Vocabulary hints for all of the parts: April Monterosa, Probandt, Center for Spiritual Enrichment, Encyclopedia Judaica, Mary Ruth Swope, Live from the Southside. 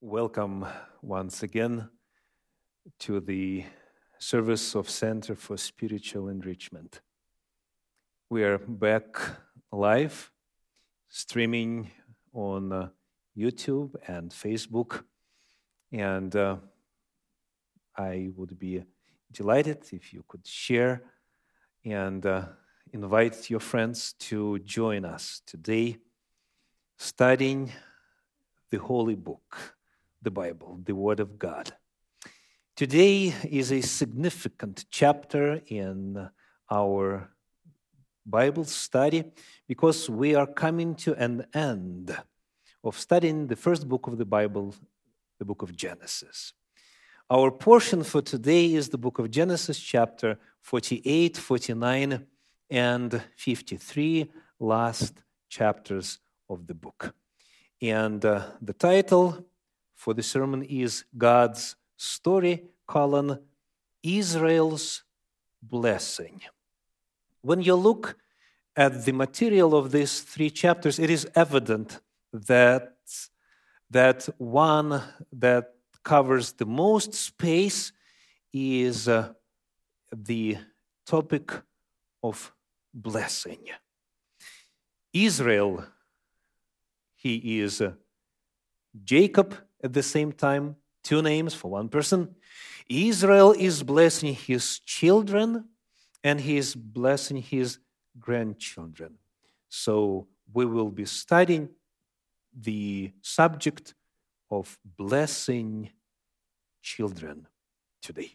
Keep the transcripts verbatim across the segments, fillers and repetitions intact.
Welcome once again to the service of Center for Spiritual Enrichment. We are back live, streaming on uh, YouTube and Facebook, and uh, I would be delighted if you could share and uh, invite your friends to join us today, studying the Holy Book, the Bible, the Word of God. Today is a significant chapter in our Bible study because we are coming to an end of studying the first book of the Bible, the book of Genesis. Our portion for today is the book of Genesis, chapter forty-eight, forty-nine, and fifty-three, last chapters of the book. And uh, the title for the sermon is God's Story, colon, Israel's Blessing. When you look at the material of these three chapters, it is evident that that one that covers the most space is uh, the topic of blessing. Israel, he is uh, Jacob at the same time, two names for one person. Israel is blessing his children, and he is blessing his grandchildren. So we will be studying the subject of blessing children today.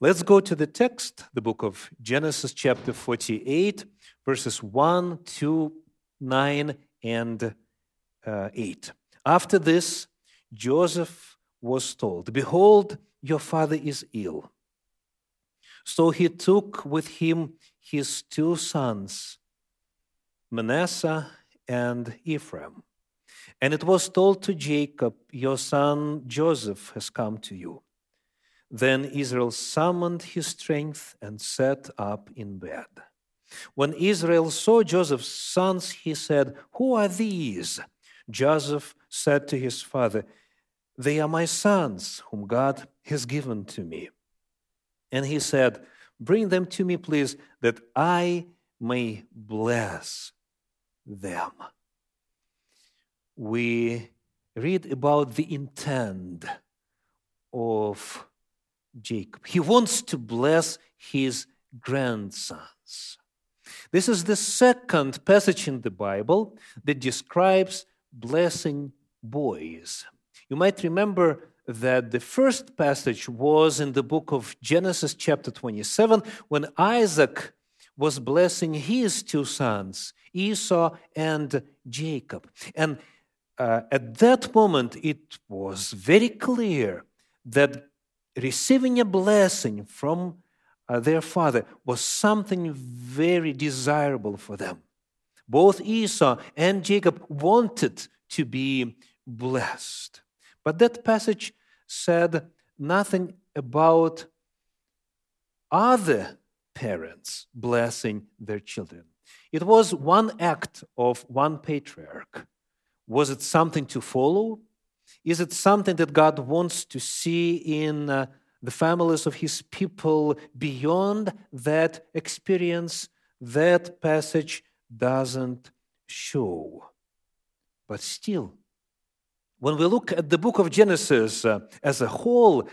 Let's go to the text, the book of Genesis, chapter forty-eight, verses one, two, nine, and Uh, eight. After this, Joseph was told, "Behold, your father is ill." So he took with him his two sons, Manasseh and Ephraim. And it was told to Jacob, "Your son Joseph has come to you." Then Israel summoned his strength and sat up in bed. When Israel saw Joseph's sons, he said, "Who are these?" Joseph said to his father, "They are my sons, whom God has given to me." And he said, "Bring them to me, please, that I may bless them." We read about the intent of Jacob. He wants to bless his grandsons. This is the second passage in the Bible that describes blessing boys. You might remember that the first passage was in the book of Genesis, chapter twenty-seven, when Isaac was blessing his two sons, Esau and Jacob. And uh, at that moment, it was very clear that receiving a blessing from uh, their father was something very desirable for them. Both Esau and Jacob wanted to be blessed. But that passage said nothing about other parents blessing their children. It was one act of one patriarch. Was it something to follow? Is it something that God wants to see in uh, the families of his people beyond that experience? That passage doesn't show. But still, when we look at the book of Genesis uh, as a whole,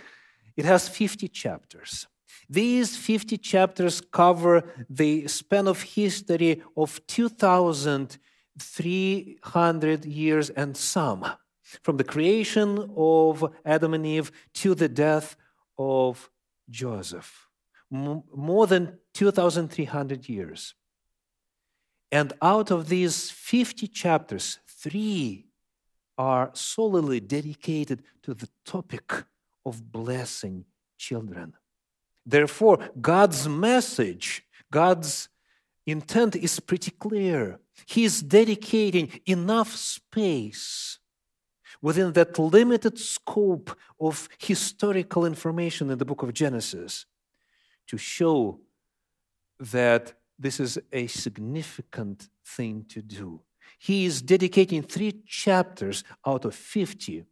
it has fifty chapters. These fifty chapters cover the span of history of two thousand three hundred years and some, from the creation of Adam and Eve to the death of Joseph. M- more than two thousand three hundred years. And out of these fifty chapters, three are solely dedicated to the topic of blessing children. Therefore, God's message, God's intent is pretty clear. He is dedicating enough space within that limited scope of historical information in the book of Genesis to show that this is a significant thing to do. He is dedicating three chapters out of fifty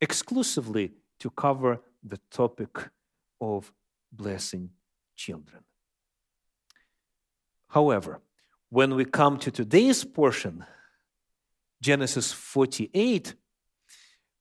exclusively to cover the topic of blessing children. However, when we come to today's portion, Genesis forty-eight,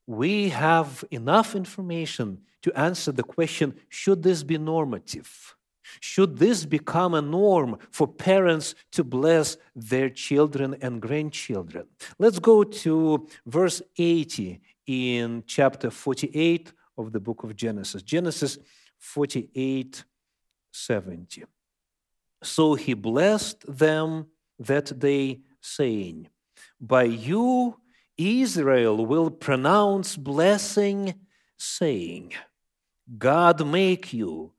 we have enough information to answer the question, should this be normative? Should this become a norm for parents to bless their children and grandchildren? Let's go to verse eighty in chapter forty-eight of the book of Genesis. Genesis forty-eight, seventy. So he blessed them that day, saying, by you Israel will pronounce blessing, saying, God make you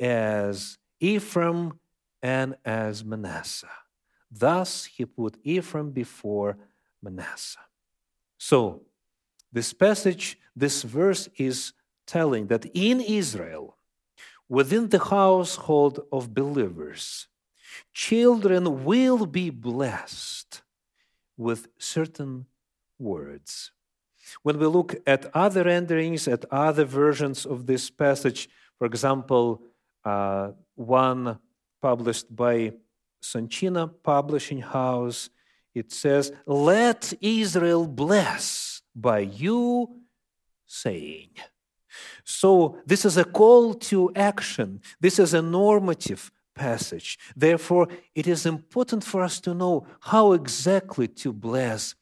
as Ephraim and as Manasseh. Thus he put Ephraim before Manasseh. So this passage, this verse is telling that in Israel, within the household of believers, children will be blessed with certain words. When we look at other renderings, at other versions of this passage, for example, Uh, one published by Sanchina Publishing House, it says, let Israel bless by you, saying. So this is a call to action. This is a normative passage. Therefore, it is important for us to know how exactly to bless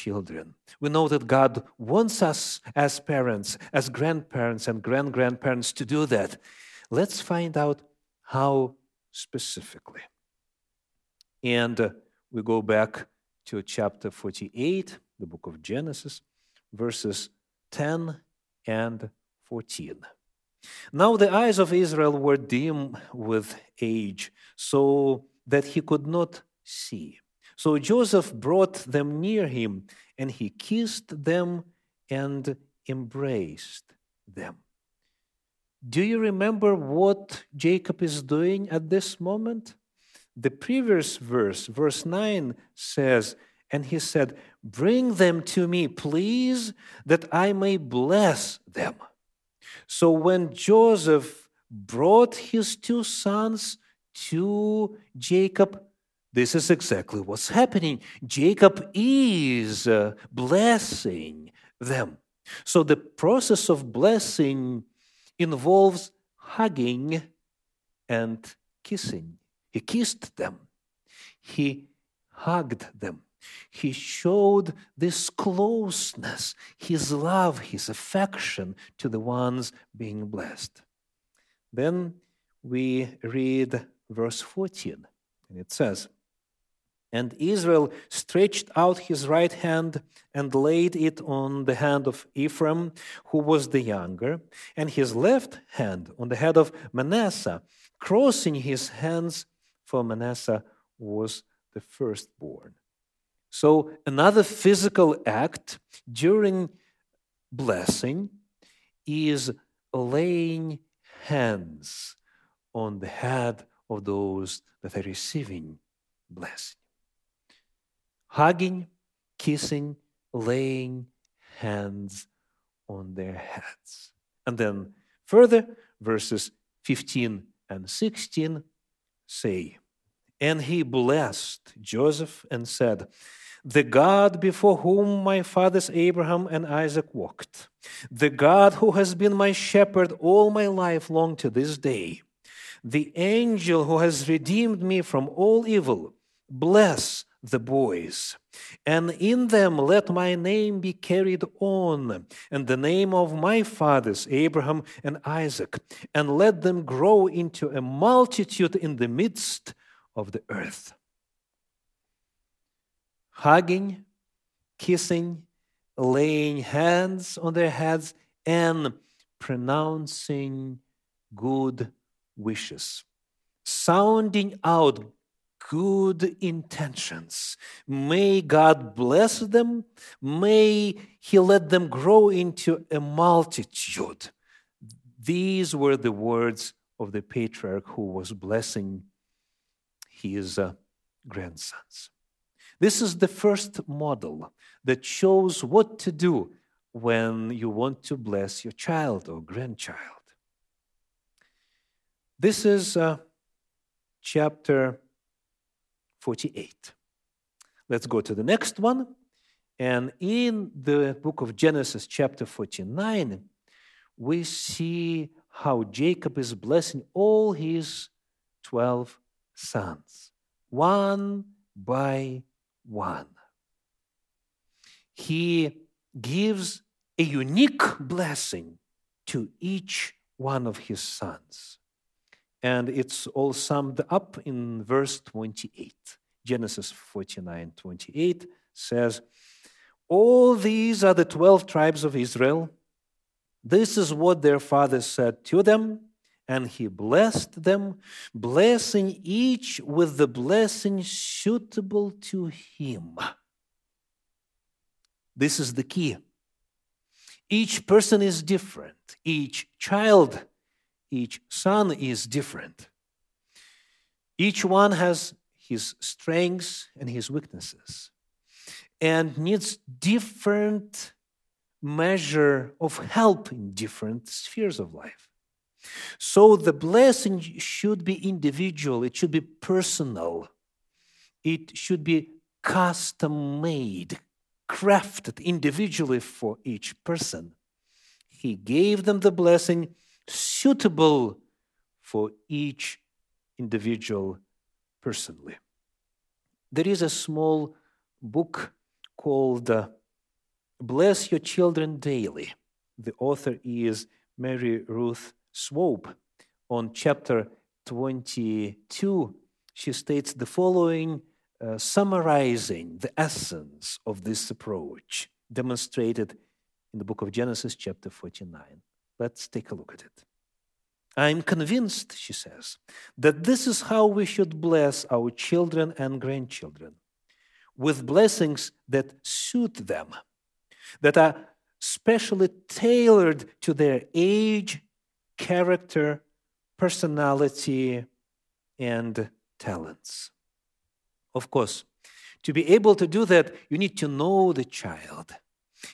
children. We know that God wants us as parents, as grandparents and grand-grandparents to do that. Let's find out how specifically. And uh, we go back to chapter forty-eight, the book of Genesis, verses ten and fourteen. Now the eyes of Israel were dim with age, so that he could not see. So Joseph brought them near him, and he kissed them and embraced them. Do you remember what Jacob is doing at this moment? The previous verse, verse nine, says, and he said, bring them to me, please, that I may bless them. So when Joseph brought his two sons to Jacob, this is exactly what's happening. Jacob is blessing them. So the process of blessing involves hugging and kissing. He kissed them. He hugged them. He showed this closeness, his love, his affection to the ones being blessed. Then we read verse fourteen, and it says, and Israel stretched out his right hand and laid it on the hand of Ephraim, who was the younger, and his left hand on the head of Manasseh, crossing his hands, for Manasseh was the firstborn. So another physical act during blessing is laying hands on the head of those that are receiving blessing. Hugging, kissing, laying hands on their heads. And then further, verses fifteen and sixteen say, and he blessed Joseph and said, the God before whom my fathers Abraham and Isaac walked, the God who has been my shepherd all my life long to this day, the angel who has redeemed me from all evil, bless the boys, and in them let my name be carried on, and the name of my fathers, Abraham and Isaac, and let them grow into a multitude in the midst of the earth. Hugging, kissing, laying hands on their heads, and pronouncing good wishes, sounding out good intentions. May God bless them. May He let them grow into a multitude. These were the words of the patriarch who was blessing his uh, grandsons. This is the first model that shows what to do when you want to bless your child or grandchild. This is uh, chapter forty-eight. Let's go to the next one. And in the book of Genesis, chapter forty-nine, we see how Jacob is blessing all his twelve sons, one by one. He gives a unique blessing to each one of his sons. And it's all summed up in verse twenty-eight. Genesis forty-nine twenty-eight says, "All these are the twelve tribes of Israel. This is what their father said to them, and he blessed them, blessing each with the blessing suitable to him." This is the key. Each person is different. Each child, each son is different. Each one has his strengths and his weaknesses and needs different measure of help in different spheres of life. So the blessing should be individual. It should be personal. It should be custom-made, crafted individually for each person. He gave them the blessing suitable for each individual personally. There is a small book called uh, Bless Your Children Daily. The author is Mary Ruth Swope. On chapter twenty-two, she states the following, uh, summarizing the essence of this approach demonstrated in the book of Genesis, chapter forty-nine. Let's take a look at it. "I'm convinced," she says, "that this is how we should bless our children and grandchildren, with blessings that suit them, that are specially tailored to their age, character, personality, and talents." Of course, to be able to do that, you need to know the child.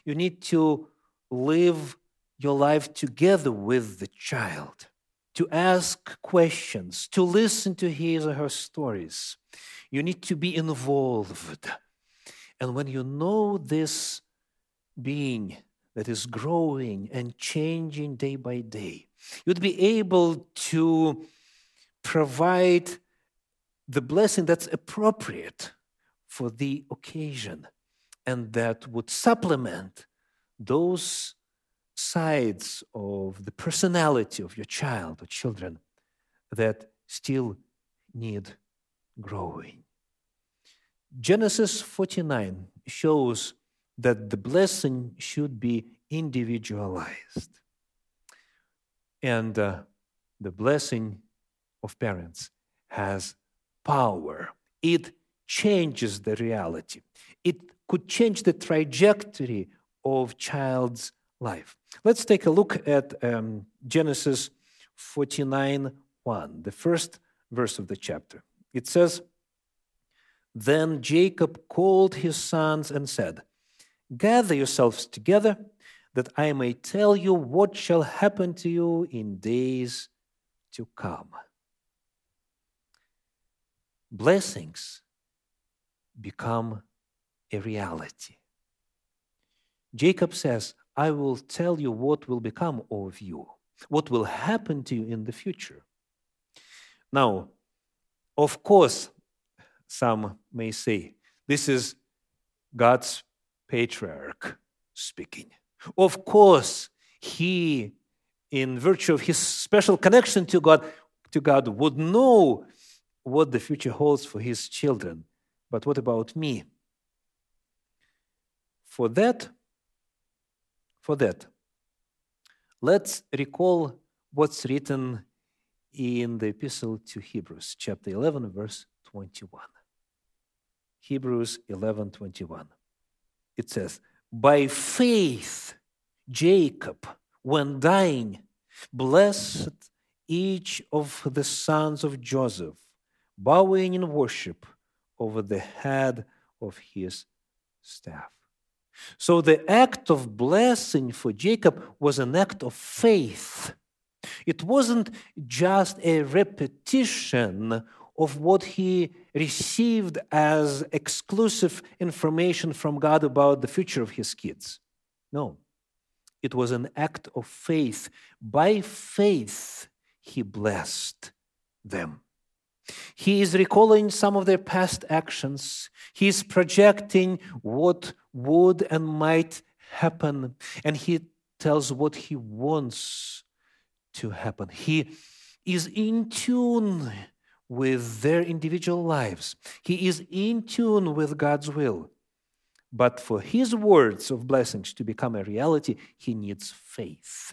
You need to live your life together with the child, to ask questions, to listen to his or her stories. You need to be involved. And when you know this being that is growing and changing day by day, you'd be able to provide the blessing that's appropriate for the occasion, and that would supplement those sides of the personality of your child or children that still need growing. Genesis forty-nine shows that the blessing should be individualized. And uh, the blessing of parents has power. It changes the reality. It could change the trajectory of child's life. Let's take a look at um, Genesis forty-nine one, the first verse of the chapter. It says, "Then Jacob called his sons and said, 'Gather yourselves together, that I may tell you what shall happen to you in days to come.'" Blessings become a reality. Jacob says, "I will tell you what will become of you, what will happen to you in the future." Now, of course, some may say, this is God's patriarch speaking. Of course, he, in virtue of his special connection to God, to God, would know what the future holds for his children. But what about me? For that, for that, let's recall what's written in the Epistle to Hebrews, chapter eleven, verse twenty-one. Hebrews eleven twenty-one. It says, "By faith, Jacob, when dying, blessed each of the sons of Joseph, bowing in worship over the head of his staff." So the act of blessing for Jacob was an act of faith. It wasn't just a repetition of what he received as exclusive information from God about the future of his kids. No, it was an act of faith. By faith, he blessed them. He is recalling some of their past actions. He is projecting what would and might happen. And he tells what he wants to happen. He is in tune with their individual lives. He is in tune with God's will. But for his words of blessings to become a reality, he needs faith.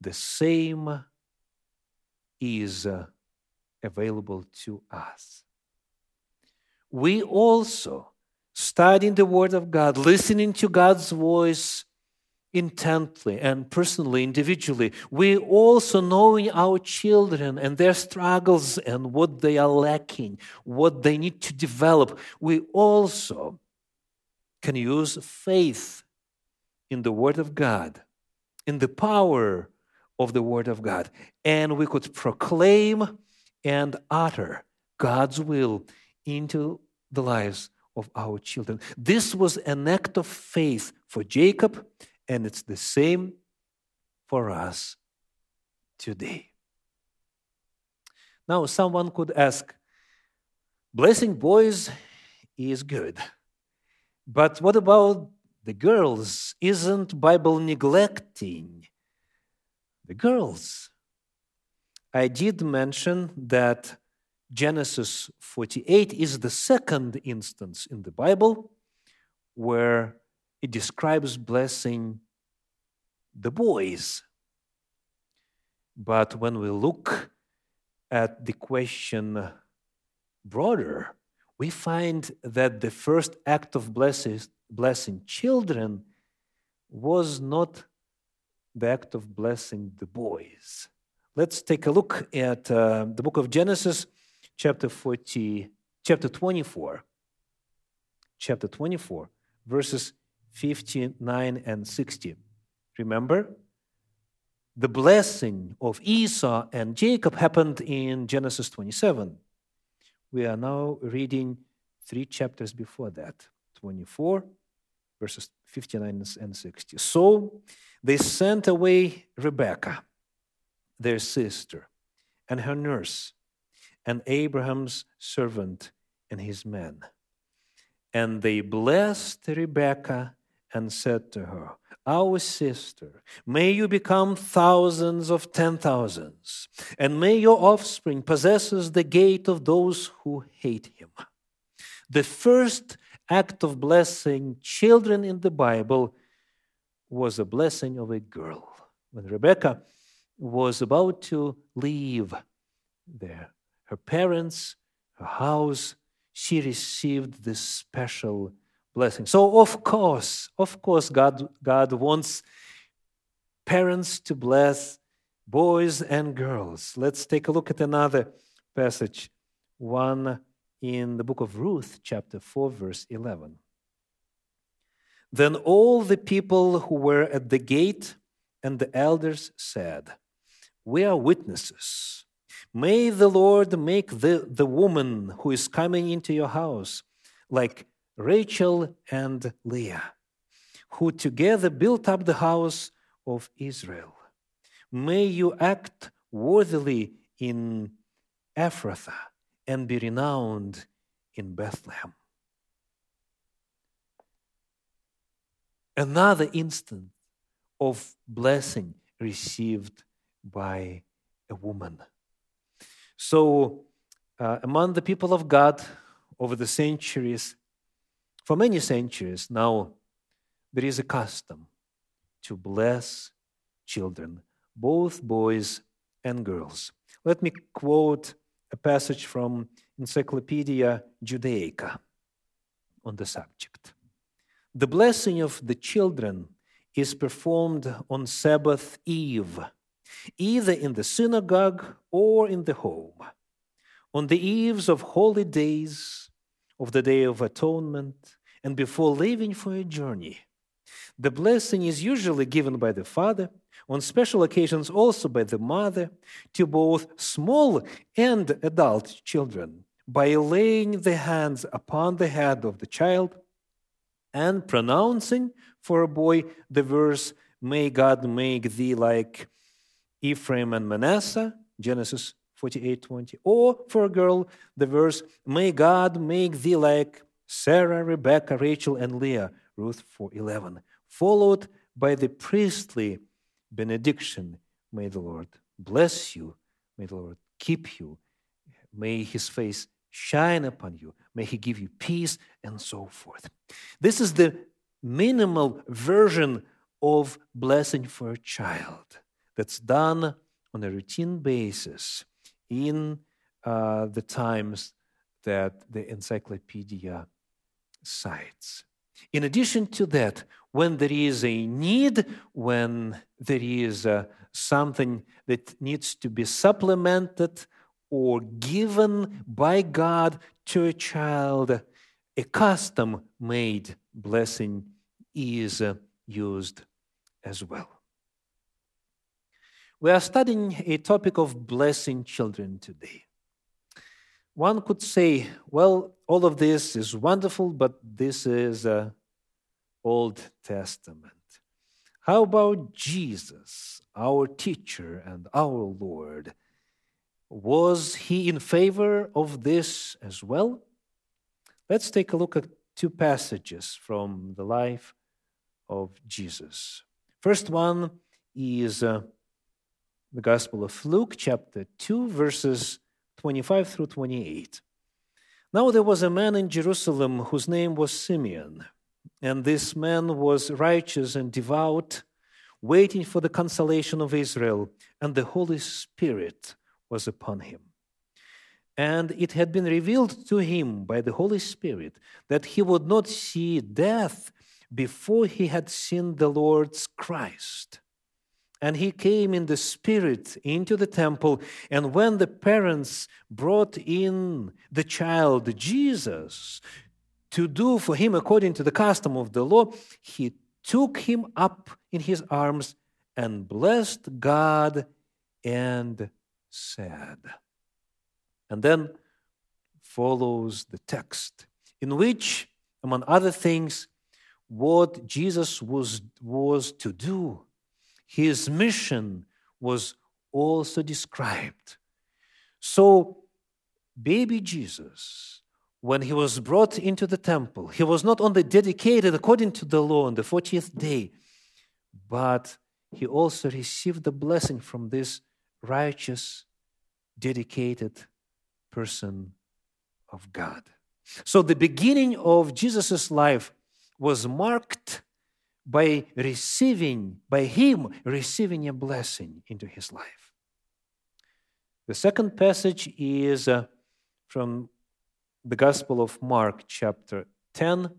The same is available to us. We also, studying the Word of God, listening to God's voice intently and personally, individually, we also knowing our children and their struggles and what they are lacking, what they need to develop, we also can use faith in the Word of God, in the power of the Word of God. And we could proclaim and utter God's will into the lives of our children. This was an act of faith for Jacob, and it's the same for us today. Now, someone could ask, blessing boys is good, but what about the girls? Isn't the Bible neglecting the girls? I did mention that Genesis forty-eight is the second instance in the Bible where it describes blessing the boys. But when we look at the question broader, we find that the first act of blessing, blessing children was not the act of blessing the boys. Let's take a look at uh, the book of Genesis, chapter forty, chapter twenty-four, chapter twenty-four, verses fifty-nine and sixty. Remember, the blessing of Esau and Jacob happened in Genesis twenty-seven. We are now reading three chapters before that, twenty-four, verses fifty-nine and sixty. So they sent away Rebekah, their sister, and her nurse, and Abraham's servant and his men. And they blessed Rebekah and said to her, "Our sister, may you become thousands of ten thousands, and may your offspring possess the gate of those who hate him." The first act of blessing children in the Bible was a blessing of a girl. When Rebekah was about to leave there, her parents, her house, she received this special blessing. So of course, of course, God, God wants parents to bless boys and girls. Let's take a look at another passage, one in the book of Ruth, chapter four, verse eleven. Then all the people who were at the gate and the elders said, "We are witnesses. May the Lord make the, the woman who is coming into your house like Rachel and Leah, who together built up the house of Israel. May you act worthily in Ephrathah and be renowned in Bethlehem." Another instance of blessing received by a woman. So, uh, among the people of God over the centuries, for many centuries now, there is a custom to bless children, both boys and girls. Let me quote a passage from Encyclopedia Judaica on the subject. "The blessing of the children is performed on Sabbath eve, either in the synagogue or in the home, on the eves of holy days, of the Day of Atonement, and before leaving for a journey. The blessing is usually given by the father, on special occasions also by the mother, to both small and adult children, by laying the hands upon the head of the child and pronouncing for a boy the verse, "May God make thee like Ephraim and Manasseh," Genesis forty-eight twenty, or for a girl, the verse, "May God make thee like Sarah, Rebecca, Rachel, and Leah," Ruth four eleven, followed by the priestly benediction, "May the Lord bless you, may the Lord keep you, may his face shine upon you, may he give you peace," and so forth. This is the minimal version of blessing for a child that's done on a routine basis in uh, the times that the encyclopedia cites. In addition to that, when there is a need, when there is uh, something that needs to be supplemented or given by God to a child, a custom-made blessing is uh, used as well. We are studying a topic of blessing children today. One could say, well, all of this is wonderful, but this is uh, Old Testament. How about Jesus, our teacher and our Lord? Was he in favor of this as well? Let's take a look at two passages from the life of Jesus. First one is uh, the Gospel of Luke, chapter two, verses twenty-five through twenty-eight. Now there was a man in Jerusalem whose name was Simeon, and this man was righteous and devout, waiting for the consolation of Israel, and the Holy Spirit was upon him. And it had been revealed to him by the Holy Spirit that he would not see death before he had seen the Lord's Christ. And he came in the Spirit into the temple, and when the parents brought in the child Jesus to do for him according to the custom of the law, he took him up in his arms and blessed God and said. And then follows the text in which, among other things, what Jesus was, was to do, his mission was also described. So, baby Jesus, when he was brought into the temple, he was not only dedicated according to the law on the fortieth day, but he also received the blessing from this righteous, dedicated person of God. So the beginning of Jesus' life was marked by receiving, by him receiving a blessing into his life. The second passage is uh, from the Gospel of Mark, chapter ten,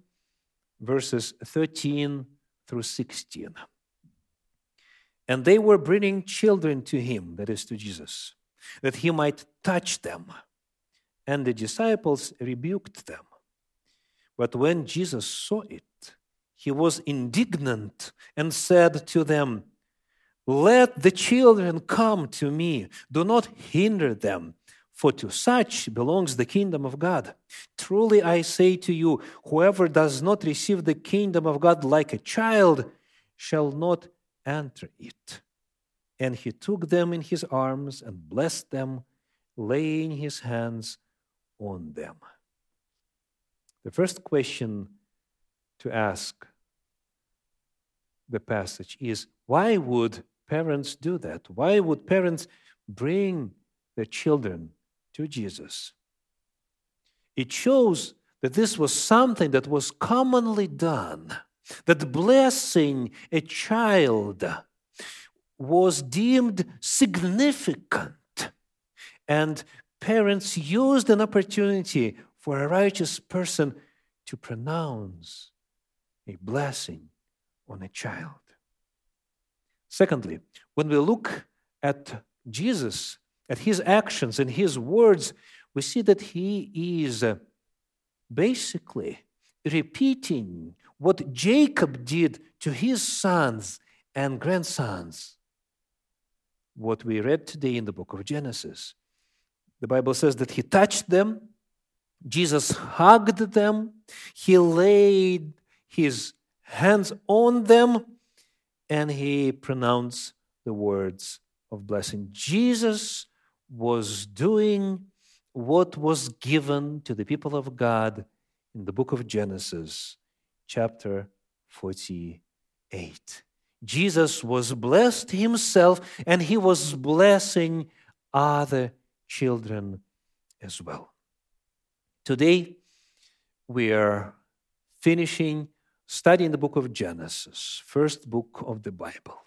verses thirteen through sixteen. And they were bringing children to him, that is to Jesus, that he might touch them. And the disciples rebuked them. But when Jesus saw it, he was indignant and said to them, "Let the children come to me. Do not hinder them, for to such belongs the kingdom of God. Truly I say to you, whoever does not receive the kingdom of God like a child shall not enter it." And he took them in his arms and blessed them, laying his hands on them. The first question to ask the passage is, why would parents do that? Why would parents bring their children to Jesus? It shows that this was something that was commonly done, that blessing a child was deemed significant, and parents used an opportunity for a righteous person to pronounce a blessing on a child. Secondly, when we look at Jesus, at his actions and his words, we see that he is basically repeating what Jacob did to his sons and grandsons. What we read today in the book of Genesis. The Bible says that he touched them, Jesus hugged them, he laid his hands on them, and he pronounced the words of blessing. Jesus was doing what was given to the people of God in the book of Genesis, chapter forty-eight. Jesus was blessed himself, and he was blessing other children as well. Today, we are finishing studying the book of Genesis, first book of the Bible.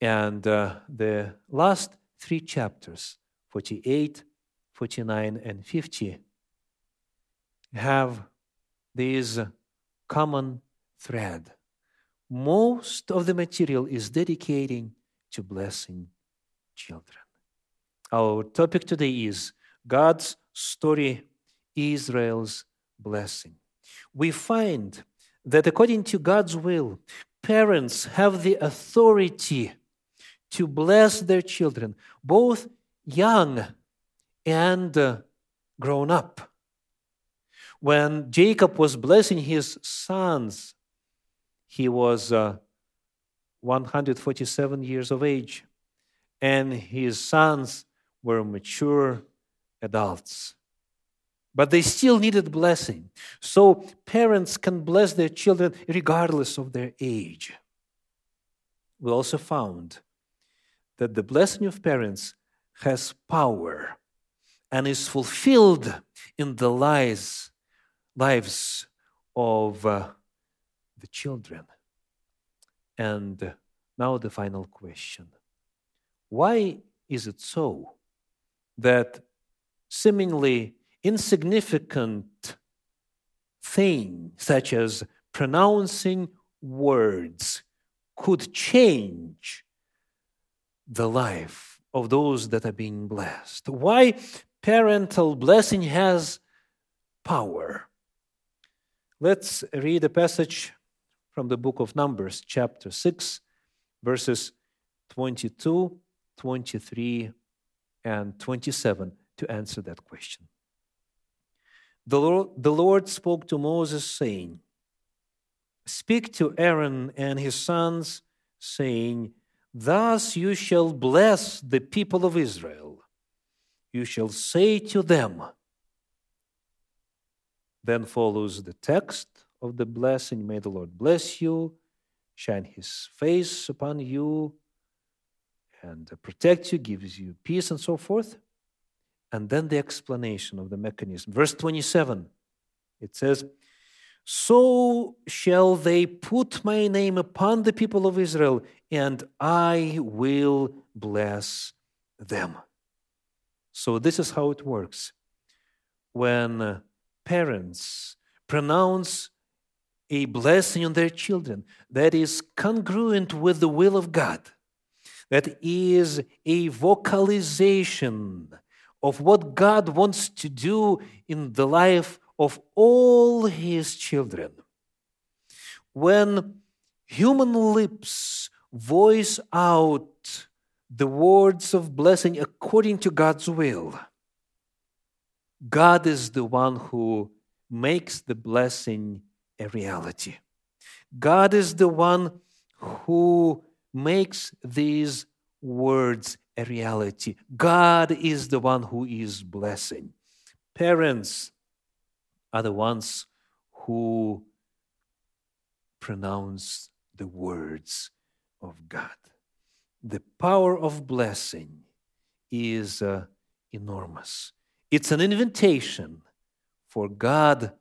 And uh, the last three chapters, forty-eight, forty-nine, and fifty, have this common thread. Most of the material is dedicating to blessing children. Our topic today is God's story, Israel's blessing. We find that according to God's will, parents have the authority to bless their children, both young and grown up. When Jacob was blessing his sons, he was uh, one hundred forty-seven years of age, and his sons were mature adults. But they still needed blessing. So parents can bless their children regardless of their age. We also found that the blessing of parents has power and is fulfilled in the lives lives of uh, the children. And now the final question. Why is it so that seemingly insignificant things such as pronouncing words could change the life of those that are being blessed? Why parental blessing has power? Let's read a passage from the book of Numbers, chapter six, verses twenty-two, twenty-three, and twenty-seven to answer that question. The Lord, the Lord spoke to Moses, saying, "Speak to Aaron and his sons, saying, thus you shall bless the people of Israel. You shall say to them." Then follows the text of the blessing. "May the Lord bless you, shine his face upon you, and protect you, gives you peace," and so forth. And then the explanation of the mechanism. Verse twenty-seven, it says, "So shall they put my name upon the people of Israel, and I will bless them." So this is how it works. When parents pronounce a blessing on their children that is congruent with the will of God, that is a vocalization of what God wants to do in the life of all his children. When human lips voice out the words of blessing according to God's will, God is the one who makes the blessing a reality. God is the one who makes these words a reality. God is the one who is blessing. Parents are the ones who pronounce the words of God. The power of blessing is uh, enormous. It's an invitation for God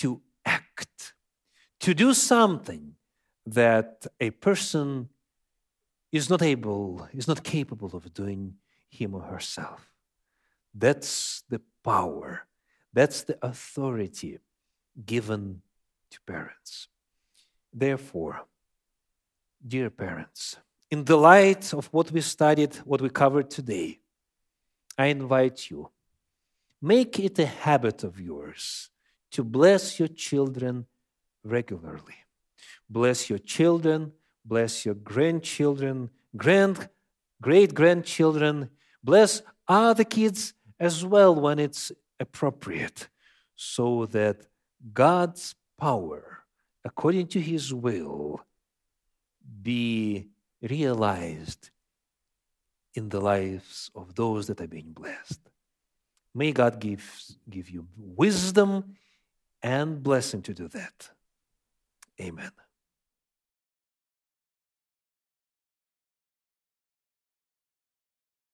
to act, to do something that a person is not able, is not capable of doing him or herself. That's the power, that's the authority given to parents. Therefore, dear parents, in the light of what we studied, what we covered today, I invite you, make it a habit of yours to bless your children regularly. Bless your children, bless your grandchildren, grand, great-grandchildren. Bless other kids as well when it's appropriate, so that God's power, according to His will, be realized in the lives of those that are being blessed. May God give, give you wisdom and blessing to do that. Amen.